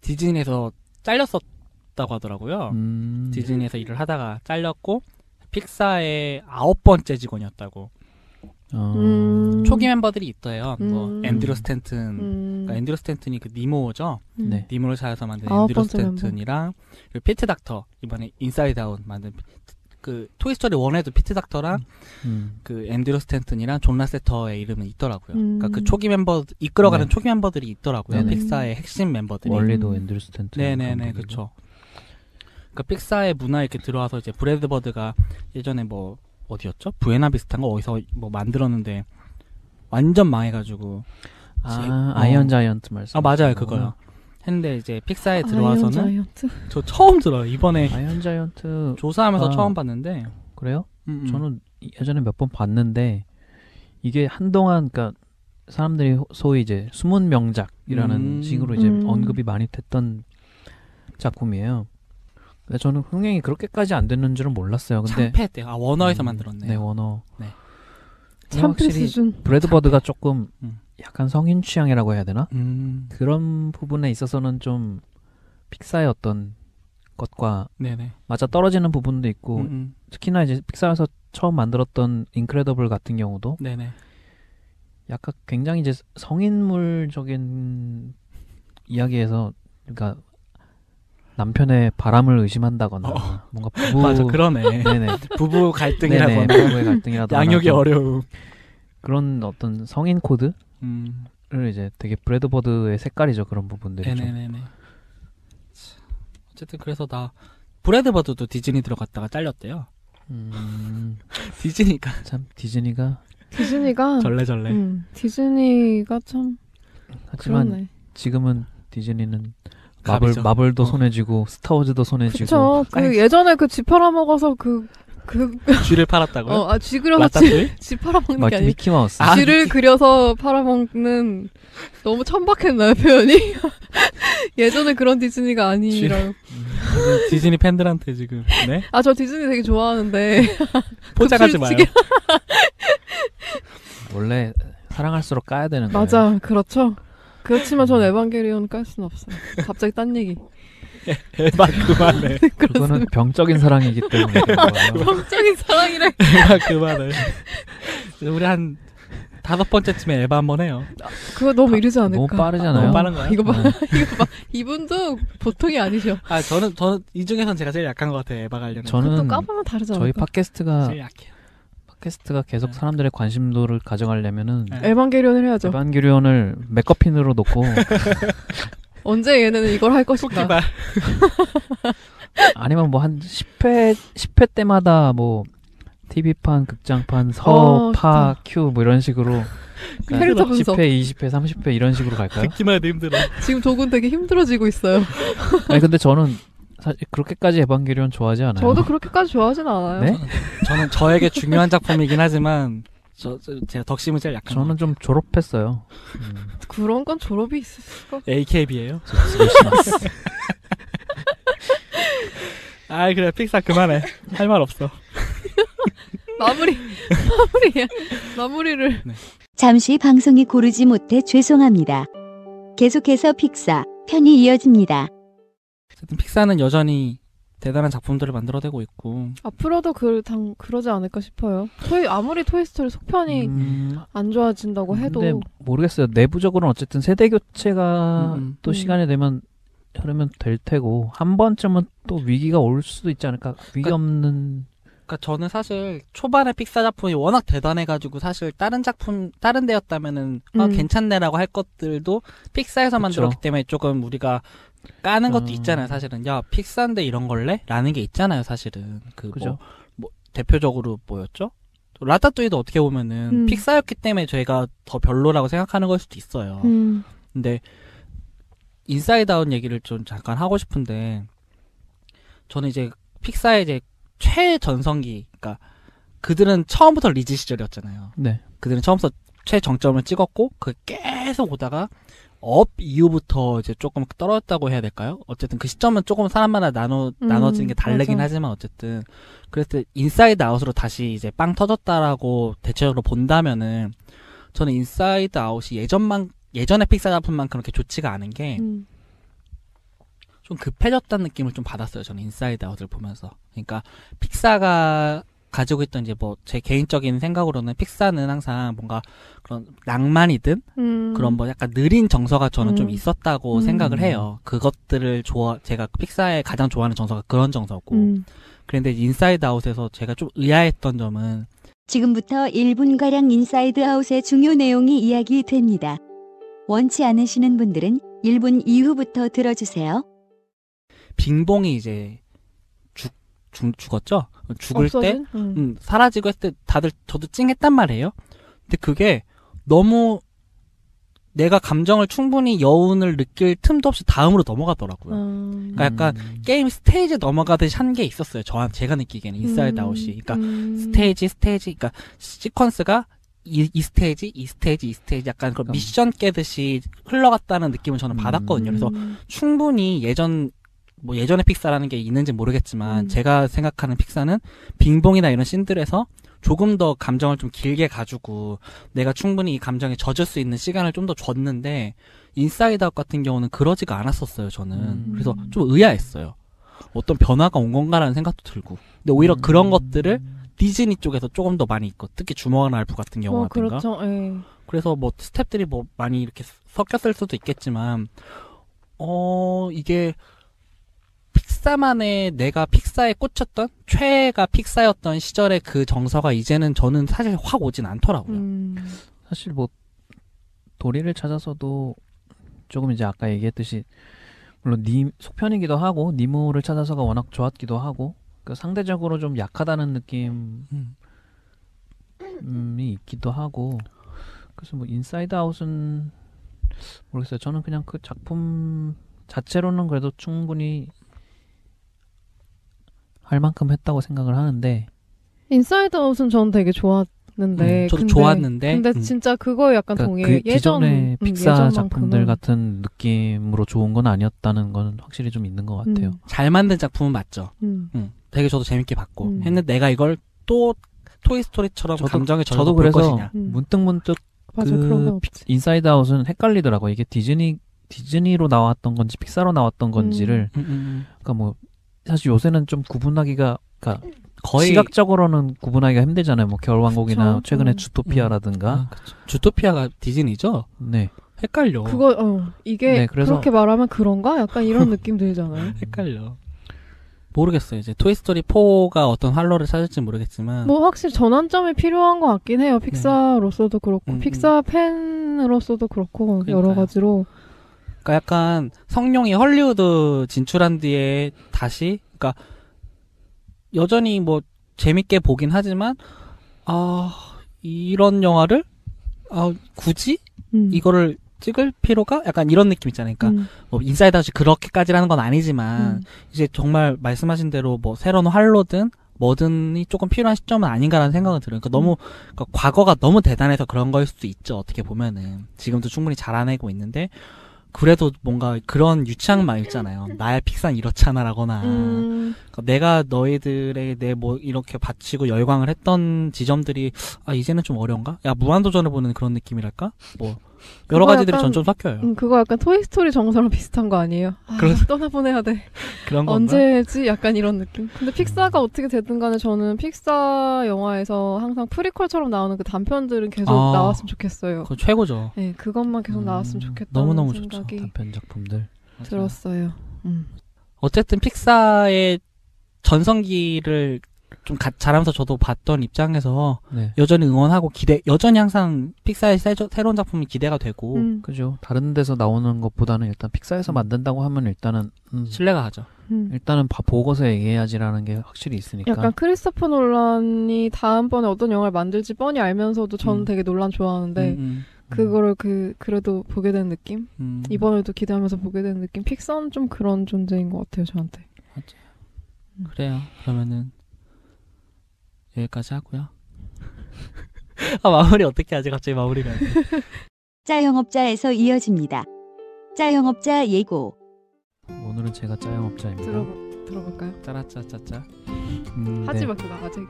디즈니에서 잘렸었다고 하더라고요. 디즈니에서 일을 하다가 잘렸고 픽사의 9번째 직원이었다고. 초기 멤버들이 있어요. 뭐 앤드류 스탠튼, 그러니까 앤드류 스탠튼이 그 니모죠. 니모를 찾아서 만든 앤드류 스탠튼이랑 그리고 피트 닥터 이번에 인사이드 아웃 만든 그 토이스토리 1에도 피트 닥터랑 그 앤드류 스탠튼이랑 존 라세터의 이름은 있더라고요. 그러니까 그 초기 멤버 이끌어가는 초기 멤버들이 있더라고요. 픽사의 핵심 멤버들이. 원래도 앤드류 스탠튼. 네네네 그렇죠. 그러니까 픽사의 문화에 이렇게 들어와서 이제 브래드 버드가 예전에 뭐 어디였죠? 부에나비스탄가 어디서 뭐 만들었는데 완전 망해가지고 아이언 자이언트 말씀. 아 맞아요 그거요. 했는데 이제 픽사에 들어와서는 아이언 자이언트? 저 처음 들어요 이번에. 아이언 자이언트 조사하면서 처음 봤는데. 그래요? 저는 예전에 몇 번 봤는데 이게 한동안 그러니까 사람들이 소위 이제 숨은 명작이라는 식으로 이제 언급이 많이 됐던 작품이에요. 저는 흥행이 그렇게까지 안 됐는 줄은 몰랐어요. 근데 참패했대요. 아 원어에서 만들었네요. 네 원어. 네. 참패 수준. 브래드버드가 조금 약간 성인 취향이라고 해야 되나? 그런 부분에 있어서는 좀 픽사의 어떤 것과 맞아 떨어지는 부분도 있고 특히나 이제 픽사에서 처음 만들었던 인크레더블 같은 경우도 약간 굉장히 이제 성인물적인 이야기에서 그러니까. 남편의 바람을 의심한다거나 뭔가 부부 맞아 그러네 부부 갈등이라거나 부부의 갈등이라거나 양육이 어려움 그런 어떤 성인 코드를 이제 되게 브래드 버드의 색깔이죠 그런 부분들이 네네네네 어쨌든 그래서 나 브래드 버드도 디즈니 들어갔다가 잘렸대요. 디즈니가 참 디즈니가 절레절레. 디즈니가 참 하지만 그러네. 지금은 디즈니는 마블도 손에 쥐고 스타워즈도 손에 쥐고. 그렇죠. 그 예전에 그 쥐 팔아먹어서 그 쥐를 팔았다고요? 쥐 그려서 쥐 팔아먹는 게 아니고 미키마우스. 쥐를 그려서 팔아먹는. 너무 천박했나요 표현이? 예전에 그런 디즈니가 아니라고. 디즈니 팬들한테 지금. 네? 저 디즈니 되게 좋아하는데 포장하지 마요. 원래 사랑할수록 까야 되는 거예요. 맞아, 그렇죠. 그렇지만 전 에반게리온 깔 수는 없어요. 갑자기 딴 얘기. 에바 그만해. 그거는 병적인 사랑이기 때문에. 병적인 사랑이래. 에바 그만해. 우리 한 5번째쯤에 에바 한번 해요. 그거 너무 이르지 않을까? 너무 빠르잖아요. 너무 빠른 거야. 이거 봐. 이분도 보통이 아니셔. 저는 이 중에선 제가 제일 약한 것 같아요. 에바 관련해서. 저는 까보면 다르지 않을까? 저희 팟캐스트가 제일 약해요. 팟캐스트가 계속 사람들의 관심도를 가져가려면은 에반게리온을 해야죠. 에반게리온을 메커핀으로 놓고 언제 얘네는 이걸 할 것인가. 아니면 뭐 한 10회 때마다 뭐 TV판, 극장판, 서, 파, 큐 뭐 이런 식으로 캐릭터 분석 10회, 20회, 30회 이런 식으로 갈까요? 듣기만 해도 힘들어. 지금 도군 되게 힘들어지고 있어요. 아니 근데 저는 사실 그렇게까지 에반게리온 좋아하지 않아요. 저도 그렇게까지 좋아하진 않아요. 네? 저는 저에게 중요한 작품이긴 하지만 제가 덕심은 제일 약한. 저는 좀 졸업했어요. 그런 건 졸업이 있었을까? AKB예요. 아 그래 픽사 그만해. 할 말 없어. 마무리를. 네. 잠시 방송이 고르지 못해 죄송합니다. 계속해서 픽사 편이 이어집니다. 어쨌든 픽사는 여전히 대단한 작품들을 만들어내고 있고 앞으로도 그러지 않을까 싶어요. 아무리 토이스토리 속편이 안 좋아진다고 해도. 근데 모르겠어요. 내부적으로는 어쨌든 세대교체가 또 시간이 되면 그러면 될 테고 한 번쯤은 또 위기가 올 수도 있지 않을까. 위기 없는. 그러니까 저는 사실 초반에 픽사 작품이 워낙 대단해가지고 사실 다른 데였다면은 괜찮네라고 할 것들도 픽사에서 만들었기 때문에 조금 우리가 까는 것도 있잖아요, 사실은. 야, 픽사인데 이런 걸래? 라는 게 있잖아요, 사실은. 대표적으로 뭐였죠? 라따뚜이도 어떻게 보면은 픽사였기 때문에 저희가 더 별로라고 생각하는 걸 수도 있어요. 근데 인사이드 아웃 얘기를 좀 잠깐 하고 싶은데 저는 이제 픽사의 이제 최전성기, 그러니까 그들은 처음부터 리즈 시절이었잖아요. 네. 그들은 처음부터 최정점을 찍었고 그게 계속 오다가 업 이후부터 이제 조금 떨어졌다고 해야 될까요? 어쨌든 그 시점은 조금 사람마다 나눠지는 게 다르긴 하지만 어쨌든 그래서 인사이드 아웃으로 다시 이제 빵 터졌다라고 대체적으로 본다면은 저는 인사이드 아웃이 예전의 픽사 작품만큼 그렇게 좋지가 않은 게 좀 급해졌다는 느낌을 좀 받았어요. 저는 인사이드 아웃을 보면서. 그러니까 픽사가 가지고 있던 이제 뭐 제 개인적인 생각으로는 픽사는 항상 뭔가 그런 낭만이든 그런 뭐 약간 느린 정서가 저는 좀 있었다고 생각을 해요. 그것들을 제가 픽사에 가장 좋아하는 정서가 그런 정서고. 그런데 인사이드 아웃에서 제가 좀 의아했던 점은 지금부터 1분가량 인사이드 아웃의 중요 내용이 이야기됩니다. 원치 않으시는 분들은 1분 이후부터 들어주세요. 빙봉이 이제 죽었죠? 죽을 없어진? 때 사라지고 했을 때 다들 저도 찡했단 말이에요. 근데 그게 너무 내가 감정을 충분히 여운을 느낄 틈도 없이 다음으로 넘어가더라고요. 그러니까 약간 게임 스테이지 넘어가듯이 한 게 있었어요. 제가 느끼기에는 인사이드 아웃이. 그러니까 스테이지 그러니까 시퀀스가 이 스테이지, 이 스테이지, 이 스테이지 약간 그런 미션 깨듯이 흘러갔다는 느낌을 저는 받았거든요. 그래서 충분히 예전의 픽사라는 게 있는지 모르겠지만 제가 생각하는 픽사는 빙봉이나 이런 씬들에서 조금 더 감정을 좀 길게 가지고 내가 충분히 이 감정에 젖을 수 있는 시간을 좀 더 줬는데 인사이드 아웃 같은 경우는 그러지가 않았었어요, 저는. 그래서 좀 의아했어요. 어떤 변화가 온 건가라는 생각도 들고. 근데 오히려 그런 것들을 디즈니 쪽에서 조금 더 많이 있고 특히 주먹의 날부 같은 경우라든가. 그렇죠. 그래서 스태프들이 많이 이렇게 섞였을 수도 있겠지만 이게 픽사만의 내가 픽사에 꽂혔던 최애가 픽사였던 시절의 그 정서가 이제는 저는 사실 확 오진 않더라고요. 사실 도리를 찾아서도 조금 이제 아까 얘기했듯이 물론 속편이기도 하고 니모를 찾아서가 워낙 좋았기도 하고 그 상대적으로 좀 약하다는 느낌이 있기도 하고. 그래서 뭐 인사이드 아웃은 모르겠어요. 저는 그냥 그 작품 자체로는 그래도 충분히 할 만큼 했다고 생각을 하는데, 인사이드 아웃은 저는 되게 좋았는데 저도 근데, 좋았는데 근데 진짜 그거에 약간 그러니까 동의해. 그 기존의 픽사 작품들 같은 느낌으로 좋은 건 아니었다는 건 확실히 좀 있는 것 같아요. 잘 만든 작품은 맞죠. 되게 저도 재밌게 봤고 했는데 내가 이걸 또 토이스토리처럼 감정에 저도 그래서 볼 것이냐. 문득문득 그 인사이드 아웃은 헷갈리더라고요. 이게 디즈니로 나왔던 건지 픽사로 나왔던 건지를 그러니까 뭐 사실 요새는 좀 구분하기가 그러니까 거의 시각적으로는 구분하기가 힘들잖아요. 뭐 겨울왕국이나 최근에 주토피아라든가. 주토피아가 디즈니죠? 네. 헷갈려. 그거 이게 네, 그래서... 그렇게 말하면 그런가? 약간 이런 느낌 들잖아요. 헷갈려. 모르겠어요. 이제 토이스토리 4가 어떤 활로를 찾을지 모르겠지만 뭐 확실히 전환점이 필요한 것 같긴 해요. 픽사로서도 그렇고 픽사 팬으로서도 그렇고. 그러니까요. 여러 가지로. 그러니까 약간 성룡이 헐리우드 진출한 뒤에 다시 그러니까 여전히 뭐 재밌게 보긴 하지만 이런 영화를 굳이 이거를 찍을 필요가? 약간 이런 느낌 있잖아요. 그러니까 뭐 인사이드 아웃이 그렇게까지라는 건 아니지만 이제 정말 말씀하신 대로 뭐 새로운 활로든 뭐든이 조금 필요한 시점은 아닌가라는 생각은 들어요. 그러니까 너무 그러니까 과거가 너무 대단해서 그런 거일 수도 있죠. 어떻게 보면은 지금도 충분히 잘해내고 있는데 그래도 뭔가 그런 유치한 말 있잖아요. 나의 픽사는 이렇잖아라거나 그러니까 내가 너희들의 내 뭐 이렇게 바치고 열광을 했던 지점들이 이제는 좀 어려운가? 야 무한도전을 보는 그런 느낌이랄까? 뭐 여러 가지들이 점점 섞여요. 그거 약간 토이스토리 정서랑 비슷한 거 아니에요? 떠나보내야 돼. 그런 건가? 언제지? 약간 이런 느낌. 근데 픽사가 어떻게 됐든 간에 저는 픽사 영화에서 항상 프리퀄처럼 나오는 그 단편들은 계속 나왔으면 좋겠어요. 그거 최고죠. 네, 그것만 계속 나왔으면 좋겠다. 너무너무 좋죠. 단편 작품들. 들었어요. 어쨌든 픽사의 전성기를 좀 자라면서 저도 봤던 입장에서 네. 여전히 응원하고 기대, 여전히 항상 픽사의 새로운 작품이 기대가 되고 그죠. 다른 데서 나오는 것보다는 일단 픽사에서 만든다고 하면 일단은 신뢰가 가죠. 일단은 보고서 얘기해야지라는 게 확실히 있으니까. 약간 크리스토퍼 놀란이 다음번에 어떤 영화를 만들지 뻔히 알면서도 저는 되게 놀란 좋아하는데 그거를 그래도 보게 된 느낌? 이번에도 기대하면서 보게 된 느낌? 픽사는 좀 그런 존재인 것 같아요, 저한테. 맞아요. 그래요. 그러면은 여기까지 하고요. 마무리 어떻게 하지? 갑자기 마무리가 안 돼. 짜영업자에서 이어집니다. 짜영업자 예고. 오늘은 제가 짜영업자입니다. 들어볼까요? 짜라짜짜짜. 하지 마, 그 나가자.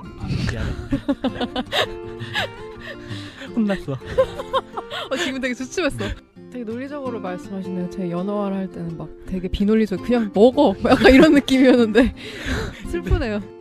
미안해. 혼났어. 지금 되게 주춤했어. 되게 논리적으로 말씀하시네요. 제 연어화를 할 때는 막 되게 비논리적, 그냥 먹어! 약간 이런 느낌이었는데 슬프네요.